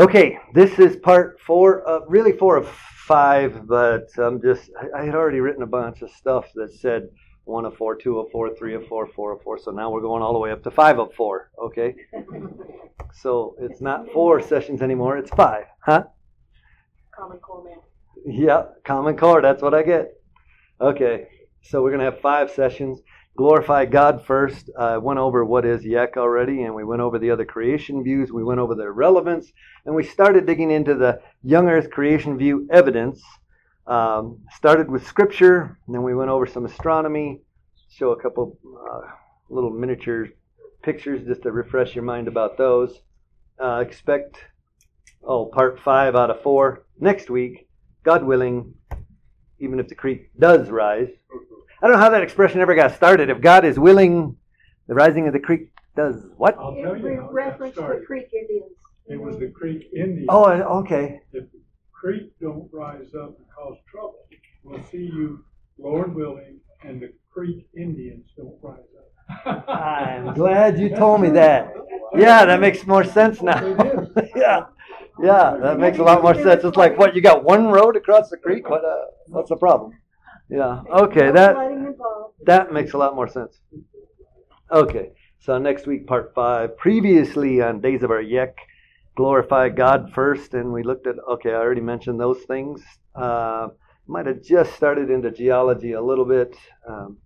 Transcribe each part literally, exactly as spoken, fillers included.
Okay, this is part four of, really four of five, but I'm just, I, I had already written a bunch of stuff that said one of four, two of four, three of four, four of four, so now we're going all the way up to five of four, okay? So it's not four sessions anymore, it's five, huh? Common Core, man. Yeah, Common Core, that's what I get. Okay, so we're going to have five sessions. Glorify God first. I uh, went over what is Y E C already, and we went over the other creation views. We went over their relevance, and we started digging into the Young Earth creation view evidence. Um, started with Scripture, and then we went over some astronomy, show a couple uh, little miniature pictures just to refresh your mind about those. Uh, expect, oh, part five out of four next week, God willing, even if the creek does rise. I don't know how that expression ever got started. If God is willing, the rising of the creek does what? I'll tell you how it reference to the Creek Indians. It was the Creek Indians. Oh, okay. If the creek don't rise up and cause trouble, we'll see you, Lord willing, and the Creek Indians don't rise up. I'm glad you told me that. Yeah, that makes more sense now. yeah, yeah, that makes a lot more sense. It's like, what, you got one road across the creek? What? Uh, what's the problem? Yeah, okay, that that makes a lot more sense. Okay, so next week, part five. Previously on Days of Our Y E C, glorify God first, and we looked at, okay, I already mentioned those things. Uh, might have just started into geology a little bit. Um,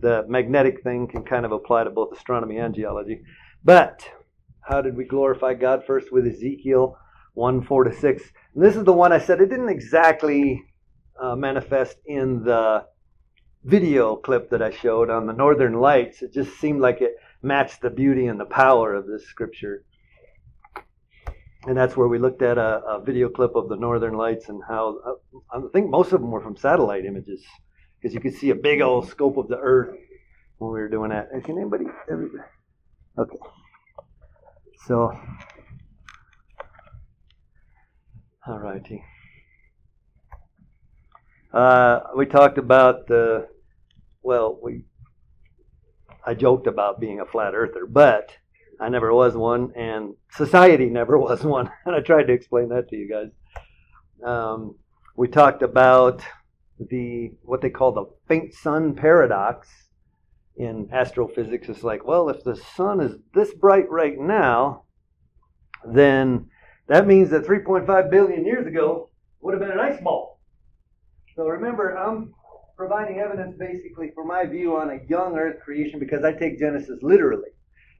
the magnetic thing can kind of apply to both astronomy and geology. But how did we glorify God first with Ezekiel one, four to six? And this is the one I said, it didn't exactly... Uh, manifest in the video clip that I showed on the Northern Lights. It just seemed like it matched the beauty and the power of this scripture. And that's where we looked at a, a video clip of the Northern Lights and how, uh, I think most of them were from satellite images, because you could see a big old scope of the earth when we were doing that. And can anybody, everybody? Okay. So, all righty. Uh, we talked about the, well, we, I joked about being a flat earther, but I never was one, and society never was one, and I tried to explain that to you guys. Um, we talked about the, what they call the faint sun paradox in astrophysics. It's like, well, if the sun is this bright right now, then that means that three point five billion years ago would have been an ice ball. So remember, I'm providing evidence basically for my view on a young earth creation because I take Genesis literally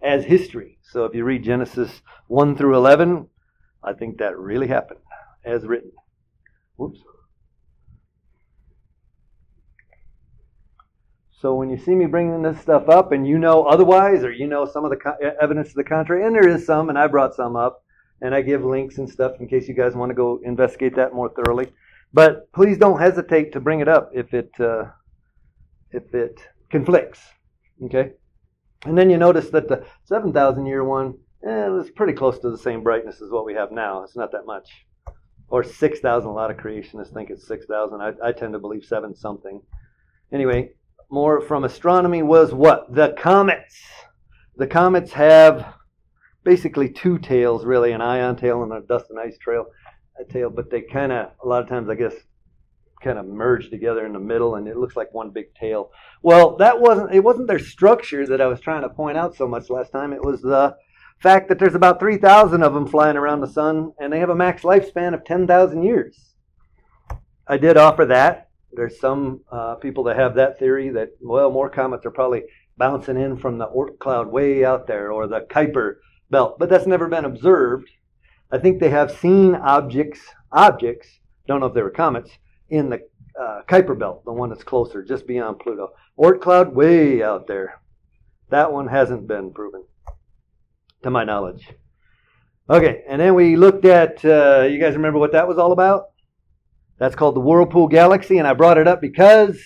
as history. So if you read Genesis one through eleven, I think that really happened as written. Whoops. So when you see me bringing this stuff up and you know otherwise, or you know some of the co- evidence to the contrary, and there is some, and I brought some up, and I give links and stuff in case you guys want to go investigate that more thoroughly. But please don't hesitate to bring it up if it uh, if it conflicts, okay? And then you notice that the seven thousand year one eh, was pretty close to the same brightness as what we have now. It's not that much. Or six thousand, a lot of creationists think it's six thousand. I, I tend to believe seven something. Anyway, more from astronomy was what? The comets. The comets have basically two tails, really, an ion tail and a dust and ice trail. A tail, but they kind of, a lot of times, I guess, kind of merge together in the middle, and it looks like one big tail. Well, that wasn't, it wasn't their structure that I was trying to point out so much last time. It was the fact that there's about three thousand of them flying around the sun, and they have a max lifespan of ten thousand years. I did offer that. There's some uh, people that have that theory that, well, more comets are probably bouncing in from the Oort cloud way out there, or the Kuiper belt, but that's never been observed. I think they have seen objects, objects, don't know if they were comets, in the uh, Kuiper belt, the one that's closer, just beyond Pluto. Oort cloud, way out there. That one hasn't been proven, to my knowledge. Okay, and then we looked at, uh, you guys remember what that was all about? That's called the Whirlpool Galaxy, and I brought it up because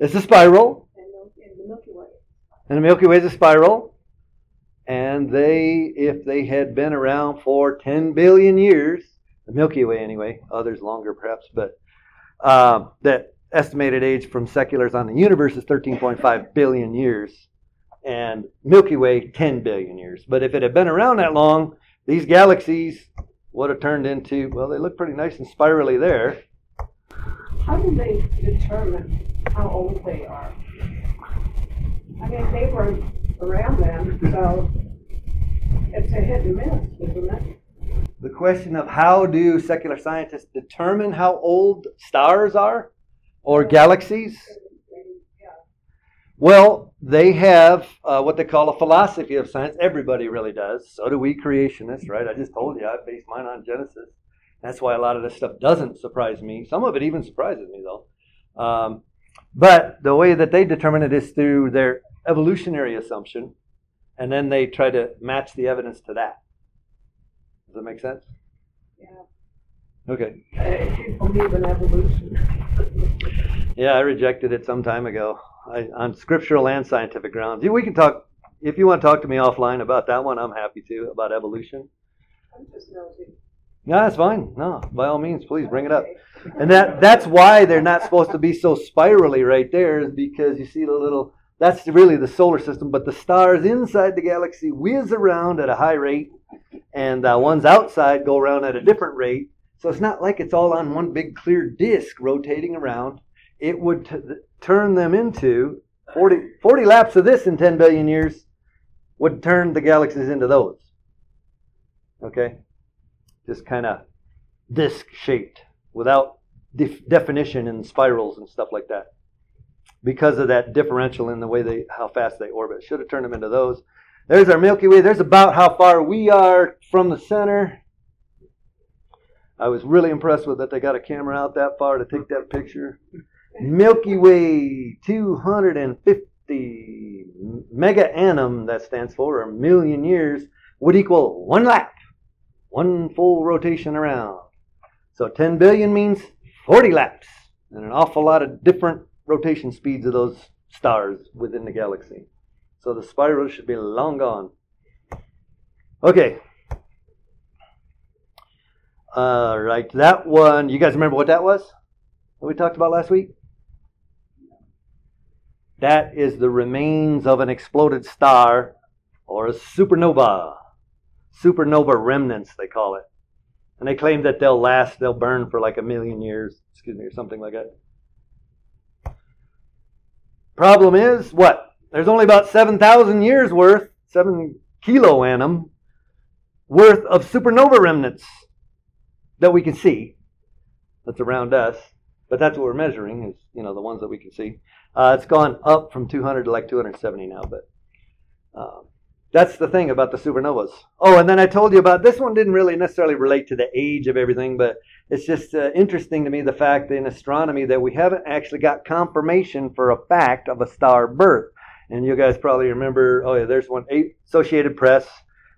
it's a spiral. And the Milky Way. And the Milky Way is a spiral. And they, if they had been around for ten billion years, the Milky Way anyway, others longer perhaps, but uh, that estimated age from seculars on the universe is thirteen point five billion years, and Milky Way ten billion years. But if it had been around that long, These galaxies would have turned into, well, they look pretty nice and spirally there. How do they determine how old they are? I mean, they were around then, so it's a hit and miss, isn't it? The question of how do secular scientists determine how old stars are or galaxies? Well, they have uh, what they call a philosophy of science. Everybody really does. So do we creationists, right? I just told you I based mine on Genesis. That's why a lot of this stuff doesn't surprise me. Some of it even surprises me, though. Um, but the way that they determine it is through their evolutionary assumption, and then they try to match the evidence to that. Does that make sense? Yeah. Okay. Uh, if you believe in evolution. Yeah, I rejected it some time ago I, on scriptural and scientific grounds. We can talk, if you want to talk to me offline about that one, I'm happy to, about evolution. I'm just nosy. No, that's fine. No, by all means, please bring it up. And that that's why they're not supposed to be so spirally right there, is because you see the little, that's really the solar system, but the stars inside the galaxy whiz around at a high rate, and uh, ones outside go around at a different rate. So it's not like it's all on one big clear disc rotating around. It would t- turn them into, forty, forty laps of this in ten billion years would turn the galaxies into those. Okay? Just kind of disc-shaped, without def- definition in spirals and stuff like that, because of that differential in the way they, how fast they orbit. Should have turned them into those. There's our Milky Way. There's about how far we are from the center. I was really impressed with that they got a camera out that far to take that picture. Milky Way, two hundred fifty mega annum, that stands for, or million years, would equal one lap. One full rotation around. So ten billion means forty laps, and an awful lot of different rotation speeds of those stars within the galaxy. So the spiral should be long gone. Okay. All right, that one, you guys remember what that was? What we talked about last week? That is the remains of an exploded star or a supernova. Supernova remnants, they call it. And they claim that they'll last, they'll burn for like a million years, excuse me, or something like that. Problem is, what? There's only about seven thousand years worth, seven kilo annum, worth of supernova remnants that we can see. That's around us. But that's what we're measuring, is, you know, the ones that we can see. Uh, it's gone up from two hundred to like two hundred seventy now, but... Um, That's the thing about the supernovas. Oh, and then I told you about, this one didn't really necessarily relate to the age of everything, but it's just uh, interesting to me, the fact in astronomy that we haven't actually got confirmation for a fact of a star birth. And you guys probably remember, oh yeah, there's one, Associated Press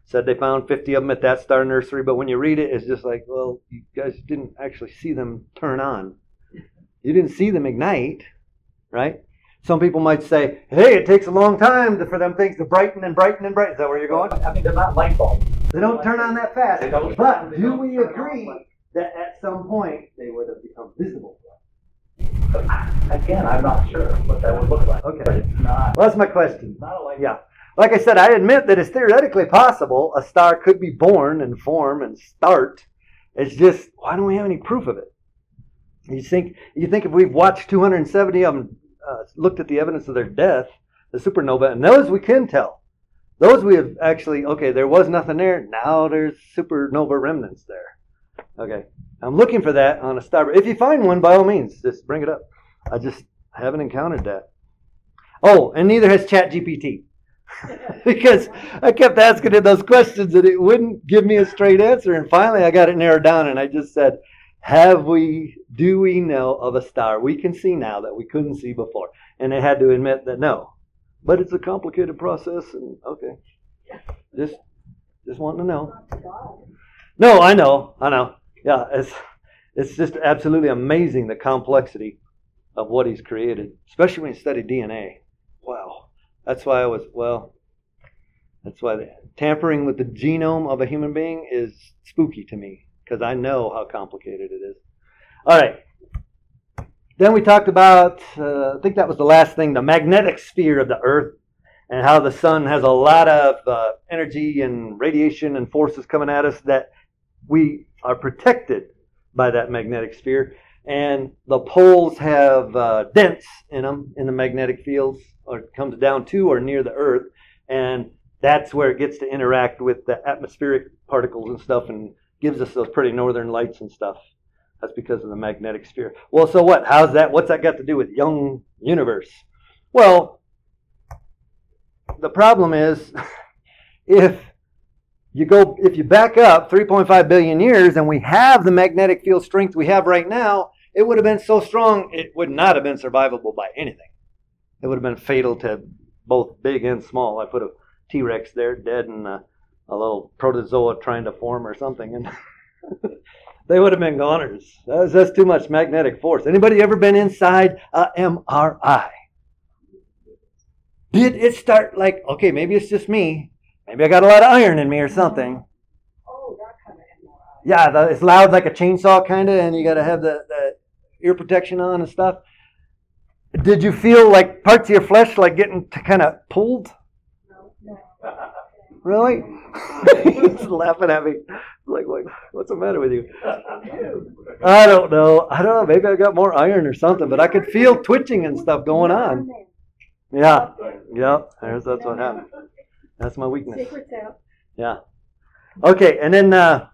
said they found fifty of them at that star nursery, but when you read it, it's just like, well, you guys didn't actually see them turn on. You didn't see them ignite, right? Some people might say, hey, it takes a long time to, for them things to brighten and brighten and brighten. Is that where you're going? I mean, they're not light bulbs. They don't turn on that fast. They don't, but they do don't we agree that at some point they would have become visible? But again, I'm not sure what that would look like. Okay. But it's not. Well, that's my question. It's not a light bulb. Yeah. Like I said, I admit that it's theoretically possible a star could be born and form and start. It's just, why don't we have any proof of it? You think, you think if we've watched two hundred seventy of them, Uh, looked at the evidence of their death, the supernova, and those we can tell. Those we have actually, okay, there was nothing there. Now there's supernova remnants there. Okay, I'm looking for that on a star. If you find one, by all means, just bring it up. I just haven't encountered that. Oh, and neither has ChatGPT. Because I kept asking it those questions and it wouldn't give me a straight answer. And finally, I got it narrowed down and I just said, Have we, do we know of a star we can see now that we couldn't see before? And they had to admit that no. But it's a complicated process, and okay. Just just wanting to know. No, I know, I know. Yeah, it's it's just absolutely amazing the complexity of what he's created, especially when you study D N A. Wow. That's why I was, well, that's why the, tampering with the genome of a human being is spooky to me, because I know how complicated it is. All right. Then we talked about, uh, I think that was the last thing, the magnetic sphere of the Earth. and how the sun has a lot of uh, energy and radiation and forces coming at us, that we are protected by that magnetic sphere. And the poles have uh, dents in them, in the magnetic fields, or it comes down to or near the Earth. And that's where it gets to interact with the atmospheric particles and stuff, and gives us those pretty northern lights and stuff. That's because of the magnetic sphere. Well, so what? How's that? What's that got to do with young universe? Well, the problem is, if you go, if you back up three point five billion years and we have the magnetic field strength we have right now, it would have been so strong it would not have been survivable by anything. It would have been fatal to both big and small. I put a T-Rex there, dead, and a, a little protozoa trying to form or something, and they would have been goners. That's, that's too much magnetic force. Anybody ever been inside a M R I? Did it start like, okay, maybe it's just me. Maybe I got a lot of iron in me or something. Oh, that kind of M R I. Yeah, the, it's loud like a chainsaw kind of, and you got to have the, the ear protection on and stuff. Did you feel like parts of your flesh like getting kind of pulled? No. no. Really? He's laughing at me. Like, like, what's the matter with you? I don't know. I don't know. Maybe I got more iron or something, but I could feel twitching and stuff going on. Yeah. Yeah. There's, that's what happened. That's my weakness. Secret's out. Yeah. Okay. And then uh,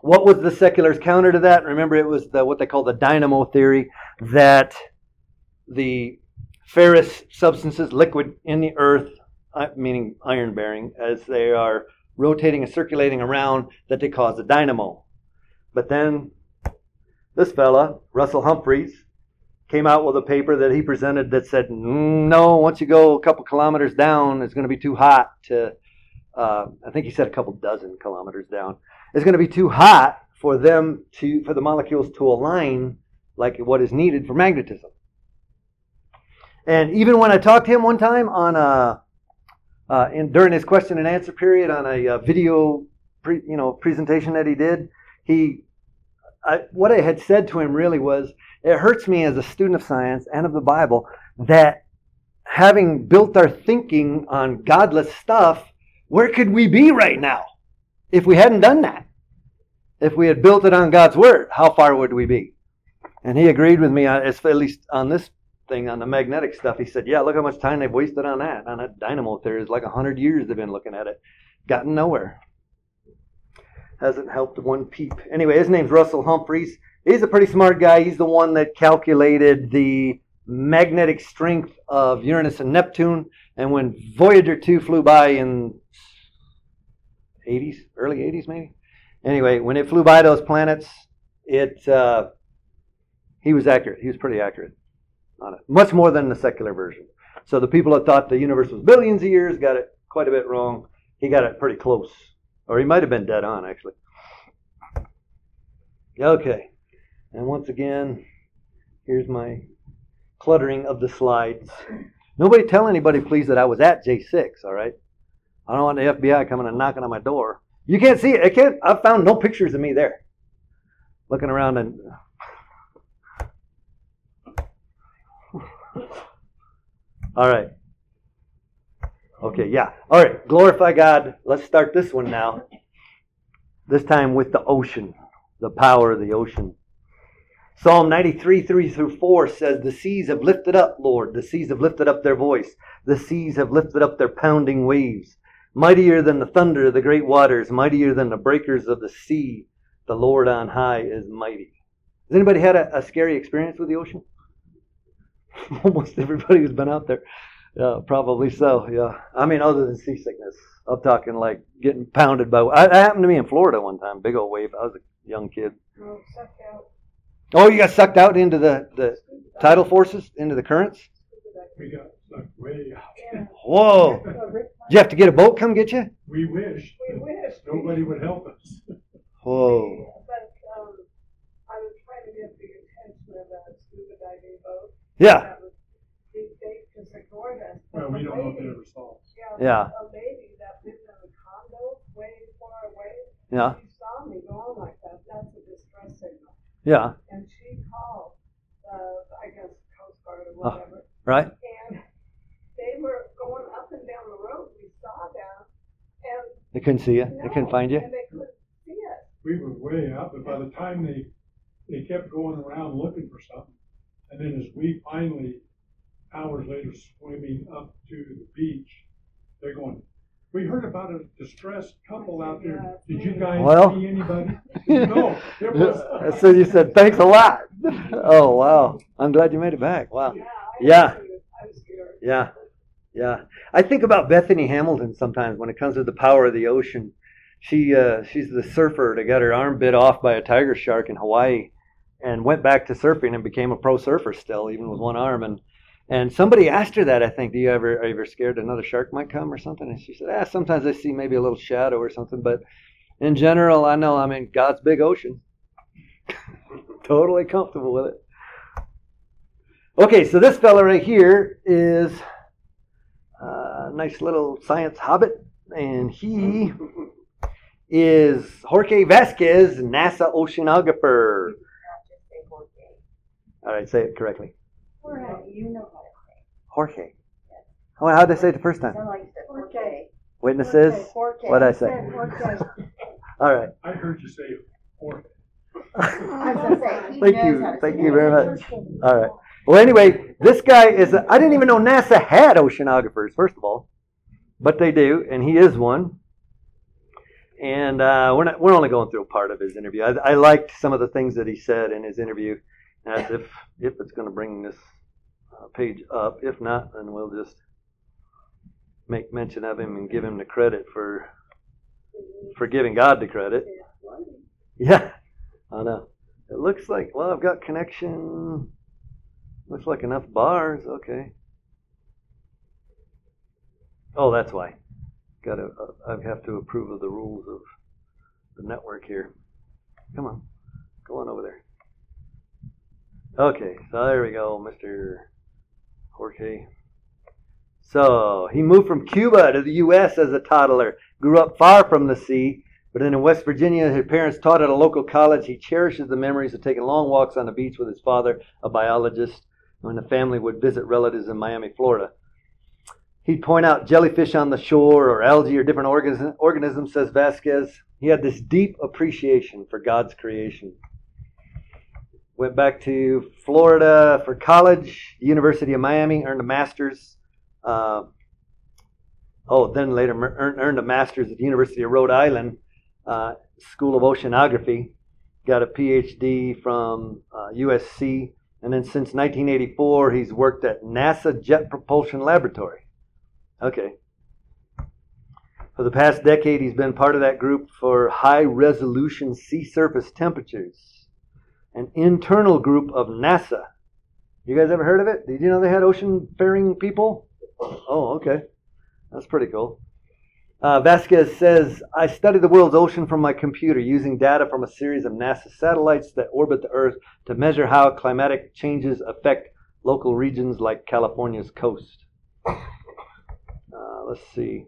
what was the secular's counter to that? Remember, it was the, what they call the dynamo theory, that the ferrous substances, liquid in the earth, meaning iron-bearing, as they are rotating and circulating around, that they cause a dynamo. But then this fella, Russell Humphreys, came out with a paper that he presented that said, no, once you go a couple kilometers down, it's going to be too hot to, uh, I think he said a couple dozen kilometers down, it's going to be too hot for them to, for the molecules to align like what is needed for magnetism. And even when I talked to him one time on a, Uh, and during his question and answer period on a uh, video, pre, you know, presentation that he did, he, I, what I had said to him really was, it hurts me as a student of science and of the Bible that, having built our thinking on godless stuff, where could we be right now if we hadn't done that? If we had built it on God's word, how far would we be? And he agreed with me, on, at least on this thing, on the magnetic stuff. He said, yeah, look how much time they've wasted on that, on that dynamo theory. It's like one hundred years they've been looking at it. Gotten nowhere. Hasn't helped one peep. Anyway, his name's Russell Humphreys. He's a pretty smart guy. He's the one that calculated the magnetic strength of Uranus and Neptune. And when Voyager two flew by in eighties, early eighties maybe? Anyway, when it flew by those planets, it uh, he was accurate. He was pretty accurate on it, much more than the secular version. So the people that thought the universe was billions of years got it quite a bit wrong. He got it pretty close, or he might have been dead on, actually. Okay, and once again, here's my cluttering of the slides. Nobody tell anybody, please, that I was at J six, all right? I don't want the F B I coming and knocking on my door. You can't see it. I can't. I found no pictures of me there. Looking around and... All right. Okay, yeah. All right, glorify God. Let's start this one now. This time with the ocean, the power of the ocean. Psalm ninety-three, three through four says, the seas have lifted up, Lord. The seas have lifted up their voice. The seas have lifted up their pounding waves. Mightier than the thunder of the great waters, mightier than the breakers of the sea, the Lord on high is mighty. Has anybody had a, a scary experience with the ocean? Almost everybody who's been out there. Yeah, probably so, yeah. I mean, other than seasickness. I'm talking like getting pounded by... It happened to me in Florida one time, big old wave. I was a young kid. Oh, sucked out. Oh, you got sucked out into the, the tidal forces, into the currents? We got sucked way out. Yeah. Whoa. Did you have to get a boat come get you? We wished. We wished. Nobody would help us. Whoa. But um, I was trying to get the attention of a scuba diving boat. Yeah. They just ignored us. Well, we don't know if they ever saw us. Yeah. A lady that lived in a condo way far away. Yeah. She saw me going like that. That's a distress signal. Yeah. And she called, uh, I guess, Coast Guard or whatever. Oh, right. And they were going up and They couldn't see you. No, they couldn't find you. And they couldn't see us. We were way out, but by the time they they kept going around looking for something, and then as we finally, hours later, swimming up to the beach, they're going, we heard about a distressed couple out there. Did you guys well, see anybody? No. There was. So you said, thanks a lot. Oh, wow. I'm glad you made it back. Wow. Yeah. Yeah. Yeah. I think about Bethany Hamilton sometimes when it comes to the power of the ocean. She uh, she's the surfer that got her arm bit off by a tiger shark in Hawaii and went back to surfing and became a pro surfer still, even with one arm. And And somebody asked her that, I think, do you ever, are you ever scared another shark might come or something? And she said, ah, sometimes I see maybe a little shadow or something. But in general, I know I'm in God's big ocean. Totally comfortable with it. Okay, so this fella right here is a nice little science hobbit. And he is Jorge Vasquez, NASA oceanographer. All right, say it correctly. Jorge, you know how to say. Jorge. Yes. Oh, how did I say it the first time? Like you said Jorge. Witnesses? Jorge. What did I say? Jorge. All right. I heard you say Jorge. I was going to say, he Thank knows you. How to Thank say you very much. All right. Well, anyway, this guy is, a, I didn't even know NASA had oceanographers, first of all. But they do, and he is one. And uh, we're, not, we're only going through a part of his interview. I, I liked some of the things that he said in his interview. As if, if it's going to bring this uh, page up. If not, then we'll just make mention of him and give him the credit for for giving God the credit. Yeah, I know. It looks like, well, I've got connection. Looks like enough bars. Okay. Oh, that's why. Got to. Uh, I have to approve of the rules of the network here. Come on, go on over there. Okay, so there we go, Mister Jorge. So, he moved from Cuba to the U S as a toddler. Grew up far from the sea, but then in West Virginia, his parents taught at a local college. He cherishes the memories of taking long walks on the beach with his father, a biologist, when the family would visit relatives in Miami, Florida. He'd point out jellyfish on the shore or algae or different organism, organisms, says Vasquez. He had this deep appreciation for God's creation. Went back to Florida for college, University of Miami, earned a master's. Uh, oh, then later earned, earned a master's at the University of Rhode Island, uh, School of Oceanography. Got a P H D from uh, U S C. And then since nineteen eighty-four, he's worked at NASA Jet Propulsion Laboratory. Okay. For the past decade, he's been part of that group for high-resolution sea surface temperatures. An internal group of NASA. You guys ever heard of it? Did you know they had ocean-faring people? Oh, okay. That's pretty cool. Uh, Vasquez says, I study the world's ocean from my computer using data from a series of NASA satellites that orbit the Earth to measure how climatic changes affect local regions like California's coast. Uh, let's see.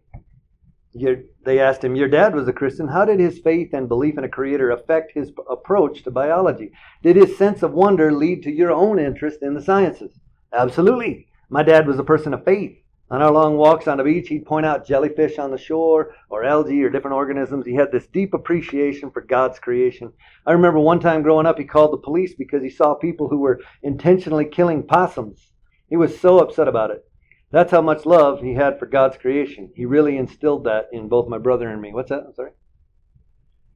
Your, they asked him, your dad was a Christian. How did his faith and belief in a creator affect his approach to biology? Did his sense of wonder lead to your own interest in the sciences? Absolutely. My dad was a person of faith. On our long walks on the beach, he'd point out jellyfish on the shore or algae or different organisms. He had this deep appreciation for God's creation. I remember one time growing up, he called the police because he saw people who were intentionally killing possums. He was so upset about it. That's how much love he had for God's creation. He really instilled that in both my brother and me. What's that? I'm sorry.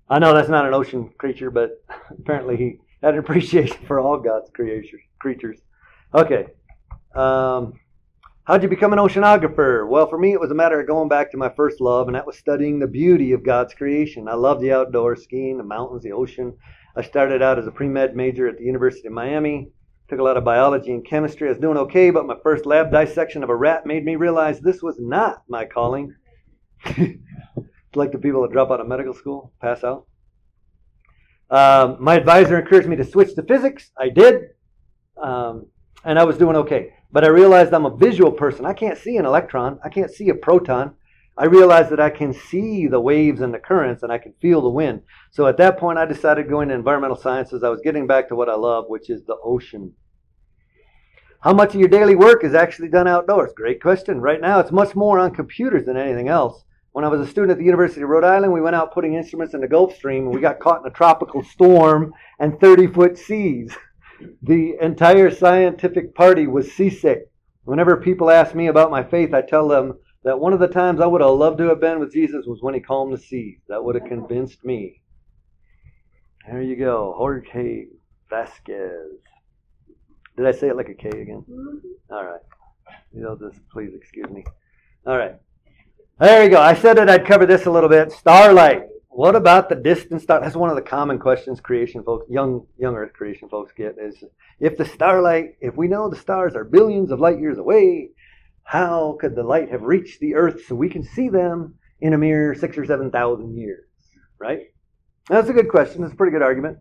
I know that's not an ocean creature, but apparently he had an appreciation for all God's creatures. Okay. Um, how'd you become an oceanographer? Well, for me, it was a matter of going back to my first love, and that was studying the beauty of God's creation. I love the outdoors, skiing, the mountains, the ocean. I started out as a pre-med major at the University of Miami. Took a lot of biology and chemistry. I was doing okay, but my first lab dissection of a rat made me realize this was not my calling. It's like the people that drop out of medical school, pass out. Um, my advisor encouraged me to switch to physics. I did, um, and I was doing okay. But I realized I'm a visual person. I can't see an electron. I can't see a proton. I realized that I can see the waves and the currents, and I can feel the wind. So at that point, I decided to go into environmental sciences. I was getting back to what I love, which is the ocean. How much of your daily work is actually done outdoors? Great question. Right now, it's much more on computers than anything else. when I was a student at the University of Rhode Island, we went out putting instruments in the Gulf Stream, and we got caught in a tropical storm and thirty-foot seas. The entire scientific party was seasick. Whenever people ask me about my faith, I tell them that one of the times I would have loved to have been with Jesus was when he calmed the seas. That would have convinced me. There you go, Jorge Vasquez. Did I say it like a K again? All right. You'll just please excuse me. All right. There you go. I said that I'd cover this a little bit. Starlight. What about the distant star? That's one of the common questions creation folks, young young Earth creation folks get is, if the starlight, if we know the stars are billions of light years away, how could the light have reached the Earth so we can see them in a mere six or seven thousand years? Right? That's a good question. That's a pretty good argument.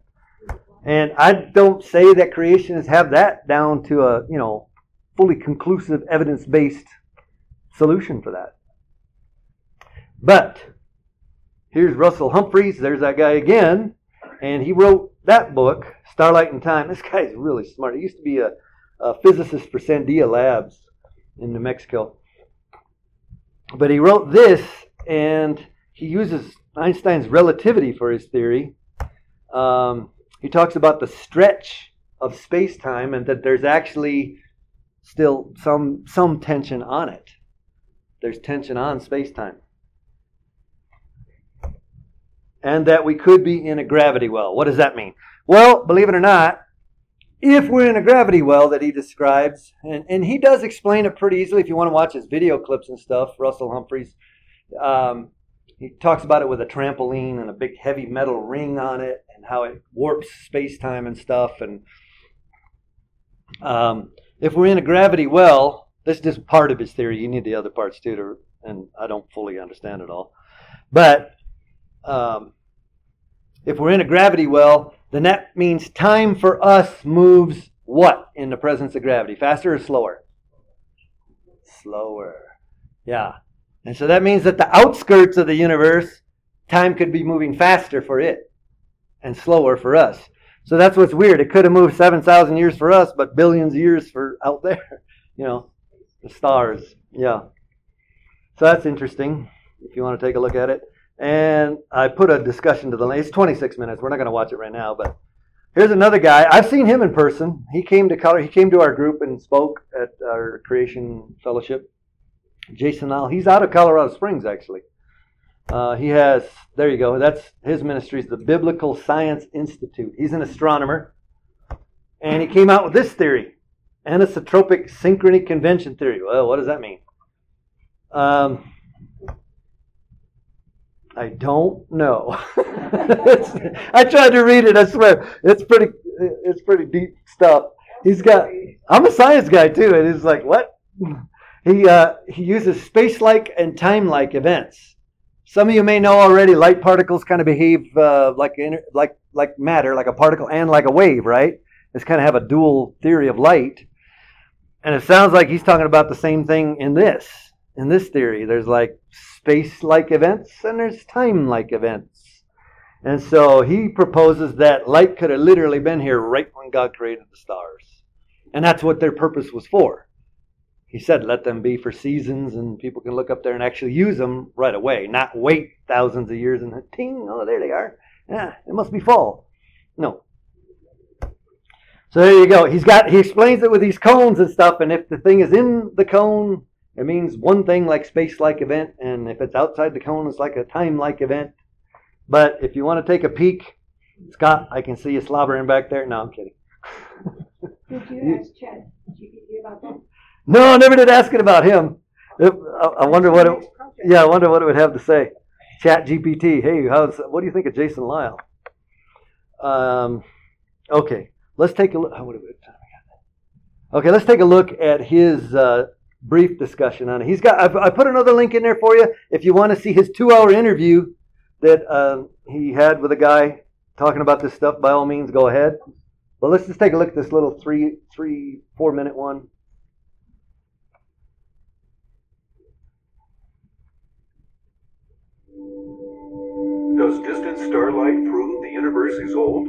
And I don't say that creationists have that down to a, you know, fully conclusive evidence-based solution for that. But here's Russell Humphreys. There's that guy again. And he wrote that book, Starlight and Time. This guy's really smart. He used to be a, a physicist for Sandia Labs in New Mexico. But he wrote this, and he uses Einstein's relativity for his theory. Um, he talks about the stretch of space-time and that there's actually still some some tension on it. There's tension on space-time. And that we could be in a gravity well. What does that mean? Well, believe it or not, if we're in a gravity well that he describes, and, and he does explain it pretty easily if you want to watch his video clips and stuff, Russell Humphreys, um, he talks about it with a trampoline and a big heavy metal ring on it and how it warps space-time and stuff. And um, if we're in a gravity well, this is just part of his theory. You need the other parts too, to, and I don't fully understand it all. But um, if we're in a gravity well, then that means time for us moves what in the presence of gravity? Faster or slower? Slower. Yeah. And so that means that the outskirts of the universe, time could be moving faster for it and slower for us. So that's what's weird. It could have moved seven thousand years for us, but billions of years for out there, you know, the stars. Yeah. So that's interesting if you want to take a look at it. And I put a discussion to the link. It's twenty-six minutes. We're not going to watch it right now, but here's another guy. I've seen him in person. He came to color. He came to our group and spoke at our creation fellowship. Jason Lyle. He's out of Colorado Springs, actually. Uh, he has, there you go, that's his ministry, is the Biblical Science Institute. He's an astronomer, and he came out with this theory, anisotropic synchrony convention theory. Well, what does that mean? Um, I don't know. I tried to read it, I swear. It's pretty, it's pretty deep stuff. He's got, I'm a science guy, too, and it's like, what? He uh, he uses space-like and time-like events. Some of you may know already light particles kind of behave uh, like like like matter, like a particle and like a wave, right? It's kind of have a dual theory of light. And it sounds like he's talking about the same thing in this. In this theory, there's like space-like events and there's time-like events. And so he proposes that light could have literally been here right when God created the stars. And that's what their purpose was for. He said, let them be for seasons, and people can look up there and actually use them right away, not wait thousands of years and ting, oh, there they are. Yeah, it must be fall. No. So there you go. He's got, he explains it with these cones and stuff, and if the thing is in the cone, it means one thing, like space-like event, and if it's outside the cone, it's like a time-like event. But if you want to take a peek, Scott, I can see you slobbering back there. No, I'm kidding. Did you ask Chad? Did you hear about that? No, I never did ask it about him. It, I, I wonder what it, yeah, I wonder what it would have to say. Chat G P T. Hey, how's, what do you think of Jason Lyle? Um, okay, let's take a look. Oh, what time I got? Okay, let's take a look at his uh, brief discussion on it. He's got. I, I put another link in there for you if you want to see his two-hour interview that um, he had with a guy talking about this stuff. By all means, go ahead. But let's just take a look at this little three, three, four-minute one. Does distant starlight prove the universe is old?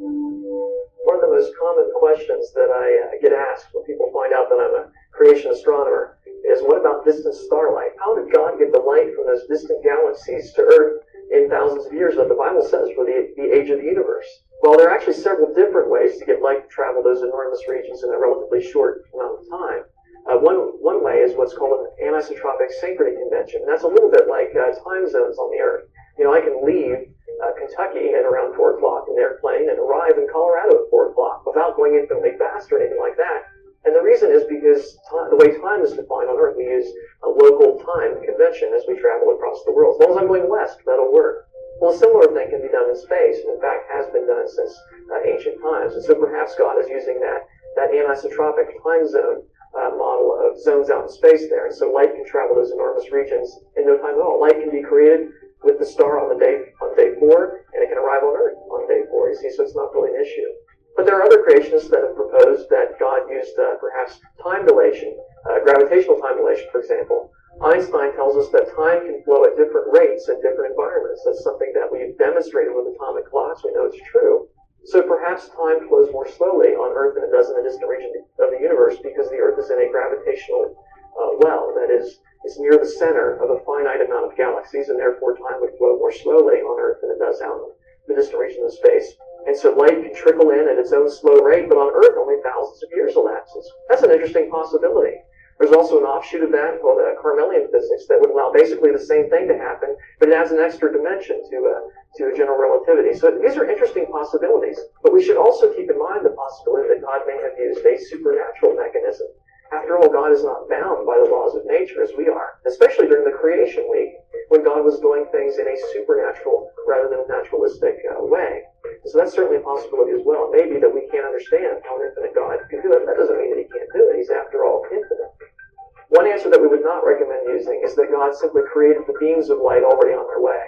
One of the most common questions that I uh, get asked when people find out that I'm a creation astronomer is what about distant starlight? How did God get the light from those distant galaxies to Earth in thousands of years that the Bible says for the, the age of the universe? Well, there are actually several different ways to get light to travel those enormous regions in a relatively short amount of time. Uh, one one way is what's called an anisotropic synchrony convention. That's a little bit like uh, time zones on the Earth. You know, I can leave uh, Kentucky at around four o'clock in the airplane and arrive in Colorado at four o'clock without going infinitely fast or anything like that. And the reason is because time, the way time is defined on Earth, we use a local time convention as we travel across the world. As long as I'm going west, that'll work. Well, a similar thing can be done in space, and in fact has been done since uh, ancient times. And so perhaps God is using that, that anisotropic time zone uh, model of zones out in space there. And so light can travel those enormous regions in no time at all. Light can be created with the star on the day on day four, and it can arrive on Earth on day four, you see, so it's not really an issue. But there are other creationists that have proposed that God used uh, perhaps time dilation, uh, gravitational time dilation, for example. Einstein tells us that time can flow at different rates in different environments. That's something that we've demonstrated with atomic clocks. We know it's true. So perhaps time flows more slowly on Earth than it does in the distant region of the universe because the Earth is in a gravitational uh, well. That is, it's near the center of a finite amount of galaxies, and therefore time would flow more slowly on Earth than it does out in the distant region of space. And so light can trickle in at its own slow rate, but on Earth only thousands of years elapses. That's an interesting possibility. There's also an offshoot of that called uh, Carmelian physics that would allow basically the same thing to happen, but it adds an extra dimension to uh, to general relativity. So these are interesting possibilities, but we should also keep in mind the possibility that God may have used a supernatural mechanism. After all, God is not bound by the laws of nature as we are, especially during the creation week, when God was doing things in a supernatural rather than a naturalistic uh, way. So that's certainly a possibility as well. It may be that we can't understand how an infinite God can do it. That doesn't mean that he can't do it. He's, after all, infinite. One answer that we would not recommend using is that God simply created the beams of light already on their way.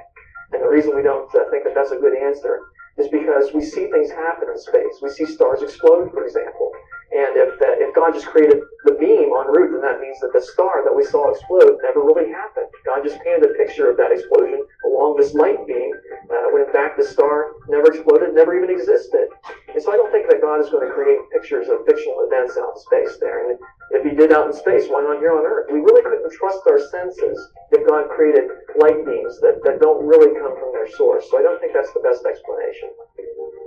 And the reason we don't uh, think that that's a good answer is because we see things happen in space. We see stars explode, for example. And if that, if God just created the beam en route, then that means that the star that we saw explode never really happened. God just painted a picture of that explosion along this light beam, uh, when in fact the star never exploded, never even existed. And so I don't think that God is going to create pictures of fictional events out in space there. And if he did out in space, why not here on Earth? We really couldn't trust our senses if God created light beams that, that don't really come from their source. So I don't think that's the best explanation.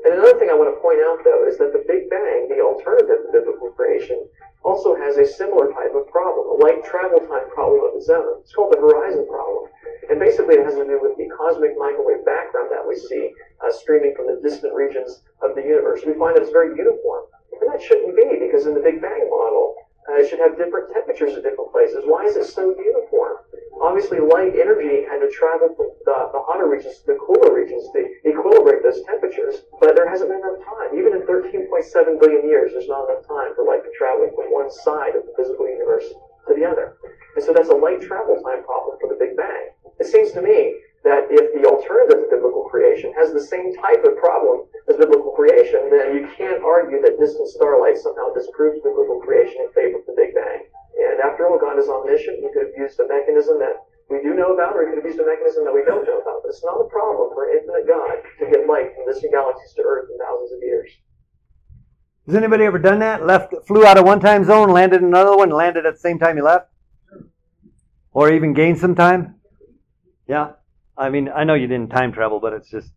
And another thing I want to point out, though, is that the Big Bang, the alternative to biblical creation, also has a similar type of problem, a light travel time problem of its own. It's called the horizon problem. And basically it has to do with the cosmic microwave background that we see uh, streaming from the distant regions of the universe. We find that it's very uniform. And that shouldn't be, because in the Big Bang model, uh, it should have different temperatures at different places. Why is it so uniform? Obviously, light energy had to travel from the, the hotter regions to the cooler regions to equilibrate those temperatures, but there hasn't been enough time. Even in thirteen point seven billion years, there's not enough time for light to travel from one side of the physical universe to the other. And so that's a light travel time problem for the Big Bang. It seems to me that if the alternative to biblical creation has the same type of problem as biblical creation, then you can't argue that distant starlight somehow disproves biblical creation in favor of the Big Bang. And after all, God is omniscient. He could have used a mechanism that we do know about, or he could have used a mechanism that we don't know about. But it's not a problem for an infinite God to get light from distant galaxies to Earth in thousands of years. Has anybody ever done that? Left, flew out of one time zone, landed in another one, landed at the same time you left? Or even gained some time? Yeah. I mean, I know you didn't time travel, but it's just...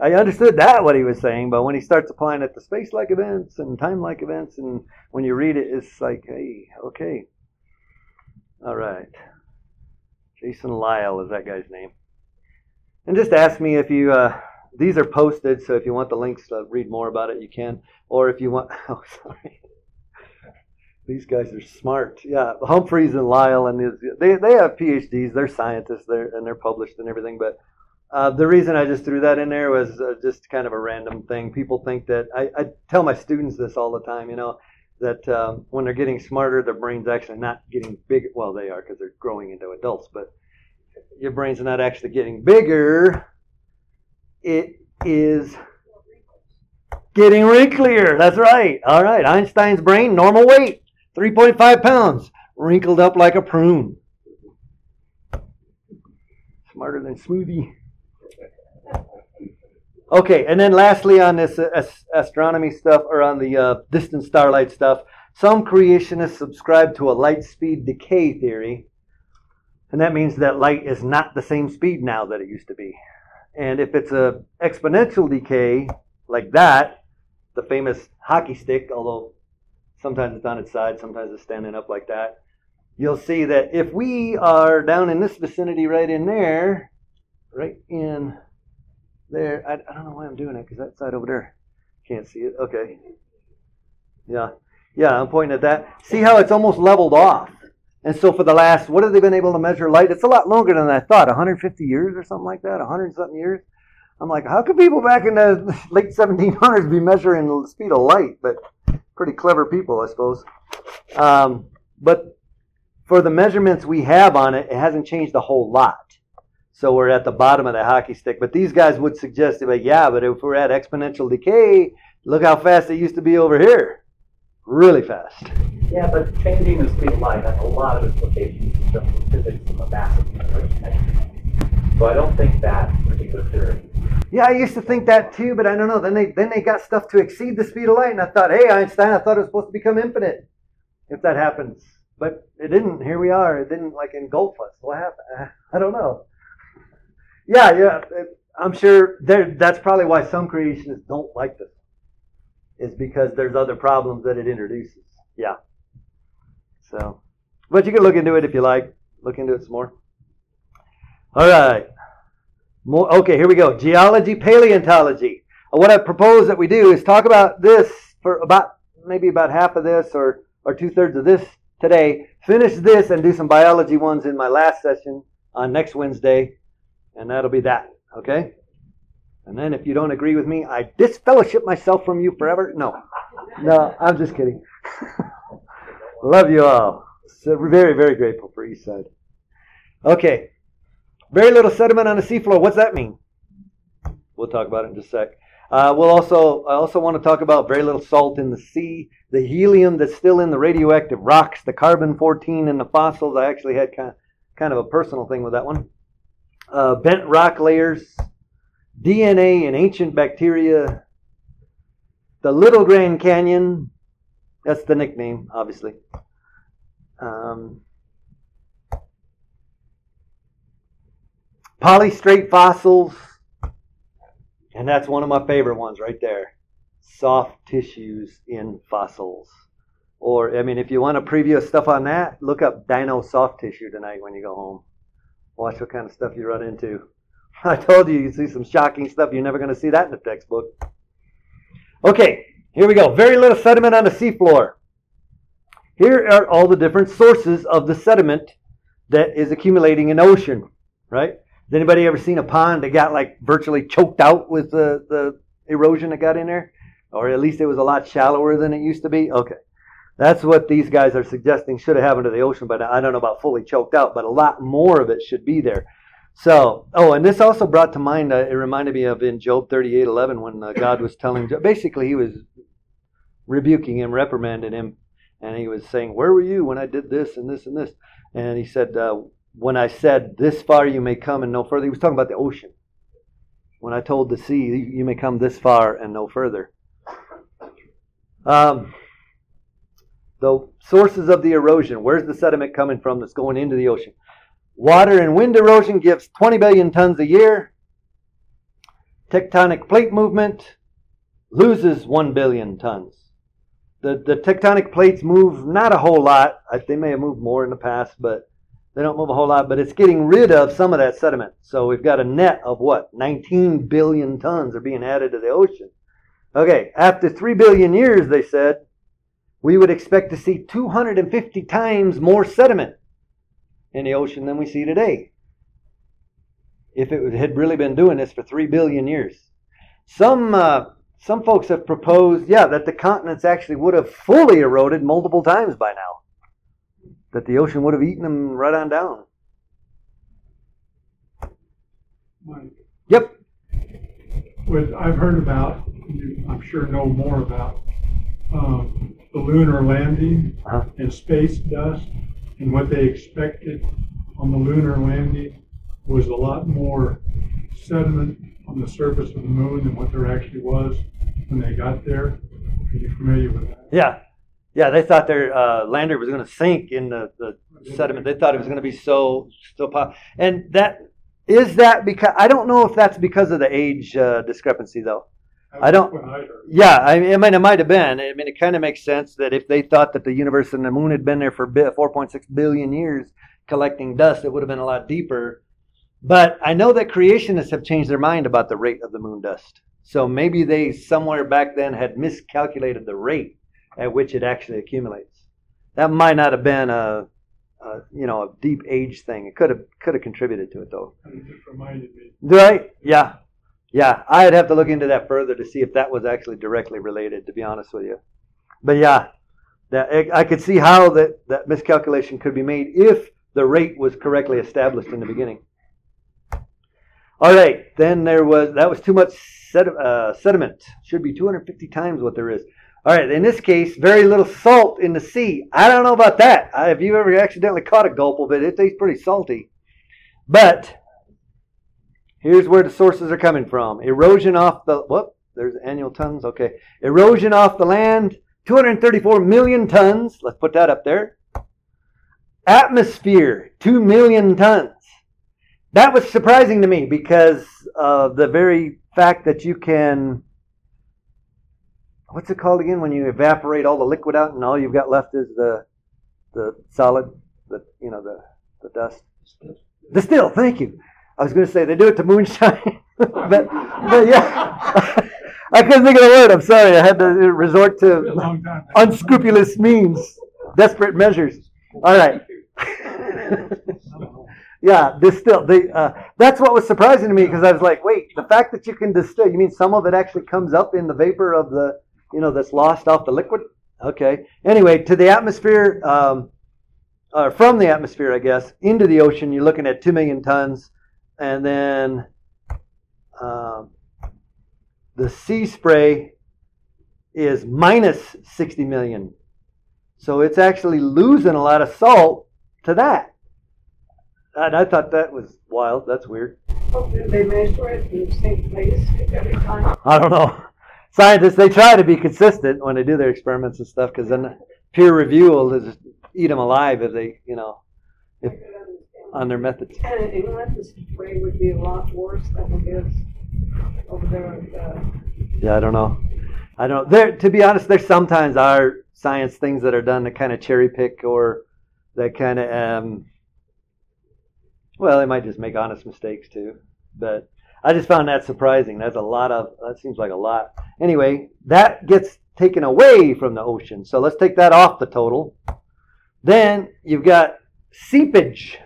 I understood that, what he was saying, but when he starts applying it to space-like events and time-like events, and when you read it, it's like, hey, okay. All right. Jason Lyle is that guy's name. And just ask me if you, uh, these are posted, so if you want the links to read more about it, you can. Or if you want, oh, sorry. These guys are smart. Yeah, Humphreys and Lyle, and his, they they have P H Ds. They're scientists, they're, and they're published and everything. But uh, the reason I just threw that in there was uh, just kind of a random thing. People think that, I, I tell my students this all the time, you know, that um, when they're getting smarter, their brain's actually not getting bigger. Well, they are because they're growing into adults, but your brain's not actually getting bigger. It is getting wrinklier. That's right. All right. Einstein's brain, normal weight, three point five pounds, wrinkled up like a prune. Smarter than smoothie. Okay, and then lastly on this astronomy stuff, or on the uh, distant starlight stuff, Some creationists subscribe to a light speed decay theory, and that means that light is not the same speed now that it used to be. And if it's a exponential decay like that, the famous hockey stick, although sometimes it's on its side, sometimes it's standing up like that, you'll see that if we are down in this vicinity right in there, right in there, I, I don't know why I'm doing it because that side over there, can't see it, okay. Yeah, yeah, I'm pointing at that. See how it's almost leveled off. And so for the last, what have they been able to measure light? It's a lot longer than I thought, one hundred fifty years or something like that, one hundred something years. I'm like, how could people back in the late seventeen hundreds be measuring the speed of light? But pretty clever people, I suppose. Um, but for the measurements we have on it, it hasn't changed a whole lot. So we're at the bottom of the hockey stick. But these guys would suggest, like, yeah, but if we're at exponential decay, look how fast it used to be over here. Really fast. Yeah, but changing the speed of light has a lot of implications in terms of physics and the mass of the universe. So I don't think that particular theory. Yeah, I used to think that too, but I don't know. Then they then they got stuff to exceed the speed of light, and I thought, hey, Einstein, I thought it was supposed to become infinite if that happens. But it didn't. Here we are. It didn't, like, engulf us. What happened? I don't know. Yeah, yeah. I'm sure that's probably why some creationists don't like this. Is because there's other problems that it introduces. Yeah. So, but you can look into it if you like. Look into it some more. All right. More, okay, here we go. Geology, paleontology. What I propose that we do is talk about this for about, maybe about half of this or, or two-thirds of this today. Finish this and do some biology ones in my last session on next Wednesday. And that'll be that. Okay? And then if you don't agree with me, I disfellowship myself from you forever. No. No, I'm just kidding. Love you all. So we're very, very grateful for Eastside. Okay. Very little sediment on the seafloor. What's that mean? We'll talk about it in just a sec. Uh, we'll also, I also want to talk about very little salt in the sea, the helium that's still in the radioactive rocks, the carbon fourteen in the fossils. I actually had kind of, kind of a personal thing with that one. Uh, bent rock layers, D N A in ancient bacteria, the Little Grand Canyon, that's the nickname, obviously. Um, polystrate fossils, and that's one of my favorite ones right there. Soft tissues in fossils. Or, I mean, if you want to preview stuff on that, look up dino soft tissue tonight when you go home. Watch what kind of stuff you run into. I told you, you see some shocking stuff. You're never going to see that in the textbook. Okay, here we go. Very little sediment on the seafloor. Here are all the different sources of the sediment that is accumulating in the ocean, right? Has anybody ever seen a pond that got, like, virtually choked out with the, the erosion that got in there? Or at least it was a lot shallower than it used to be? Okay. That's what these guys are suggesting should have happened to the ocean, but I don't know about fully choked out, but a lot more of it should be there. So, oh, and this also brought to mind, uh, it reminded me of in Job thirty-eight eleven when uh, God was telling Job, basically he was rebuking him, reprimanded him, and he was saying, where were you when I did this and this and this? And he said, uh, when I said, this far you may come and no further, he was talking about the ocean. When I told the sea, you may come this far and no further. Um. The sources of the erosion, where's the sediment coming from that's going into the ocean? Water and wind erosion gives twenty billion tons a year. Tectonic plate movement loses one billion tons. The, the tectonic plates move not a whole lot. They may have moved more in the past, but they don't move a whole lot. But it's getting rid of some of that sediment. So we've got a net of what? nineteen billion tons are being added to the ocean. Okay, after three billion years, they said, we would expect to see two hundred fifty times more sediment in the ocean than we see today if it had really been doing this for three billion years. Some uh, some folks have proposed, yeah, that the continents actually would have fully eroded multiple times by now, that the ocean would have eaten them right on down. Mike, yep. What I've heard about, you I'm sure know more about, um, the lunar landing uh-huh. and space dust, and what they expected on the lunar landing was a lot more sediment on the surface of the moon than what there actually was when they got there. Are you familiar with that? Yeah, Yeah, they thought their uh, lander was going to sink in the, the sediment. They thought it was going to be so so pop. And that is that because I don't know if that's because of the age uh, discrepancy though. I, I don't. Yeah, I mean, it might it might have been. I mean, it kind of makes sense that if they thought that the universe and the moon had been there for four point six billion years collecting dust, it would have been a lot deeper. But I know that creationists have changed their mind about the rate of the moon dust. So maybe they somewhere back then had miscalculated the rate at which it actually accumulates. That might not have been a, a you know, a deep age thing. It could have could have contributed to it though. I mean, it reminded me. Right? Yeah, yeah. I'd have to look into that further to see if that was actually directly related. To be honest with you, but yeah, that I could see how that, that miscalculation could be made if the rate was correctly established in the beginning. All right, then there was that was too much sed, uh, sediment. Should be two hundred fifty times what there is. All right, in this case, very little salt in the sea. I don't know about that. If you've ever accidentally caught a gulp of it, it tastes pretty salty. But here's where the sources are coming from. Erosion off the, whoop, there's annual tons, okay. Erosion off the land, two hundred thirty-four million tons. Let's put that up there. Atmosphere, two million tons. That was surprising to me because of the very fact that you can... What's it called again when you evaporate all the liquid out and all you've got left is the the solid, the you know, the, the dust? Distill. Distill, thank you. I was going to say they do it to moonshine. but, but yeah, I couldn't think of the word. I'm sorry. I had to resort to unscrupulous means, desperate measures. All right. Yeah, distill. They, uh, that's what was surprising to me because I was like, wait, the fact that you can distill, you mean some of it actually comes up in the vapor of the, you know, that's lost off the liquid. Okay. Anyway, to the atmosphere, um, or from the atmosphere, I guess, into the ocean, you're looking at two million tons. And then um, the sea spray is minus sixty million. So it's actually losing a lot of salt to that. And I thought that was wild. That's weird. Oh, did they measure it in the same place every time? I don't know. Scientists, they try to be consistent when they do their experiments and stuff, because then peer review will just eat them alive if they, you know, if, on their methods. And in England, this spray would be a lot worse than it is over there. Uh, yeah, I don't know. I don't. There, to be honest, there sometimes are science things that are done to kind of cherry pick or that kind of, um, well, they might just make honest mistakes too, but. I just found that surprising. That's a lot of, that seems like a lot. Anyway, that gets taken away from the ocean. So let's take that off the total. Then you've got seepage,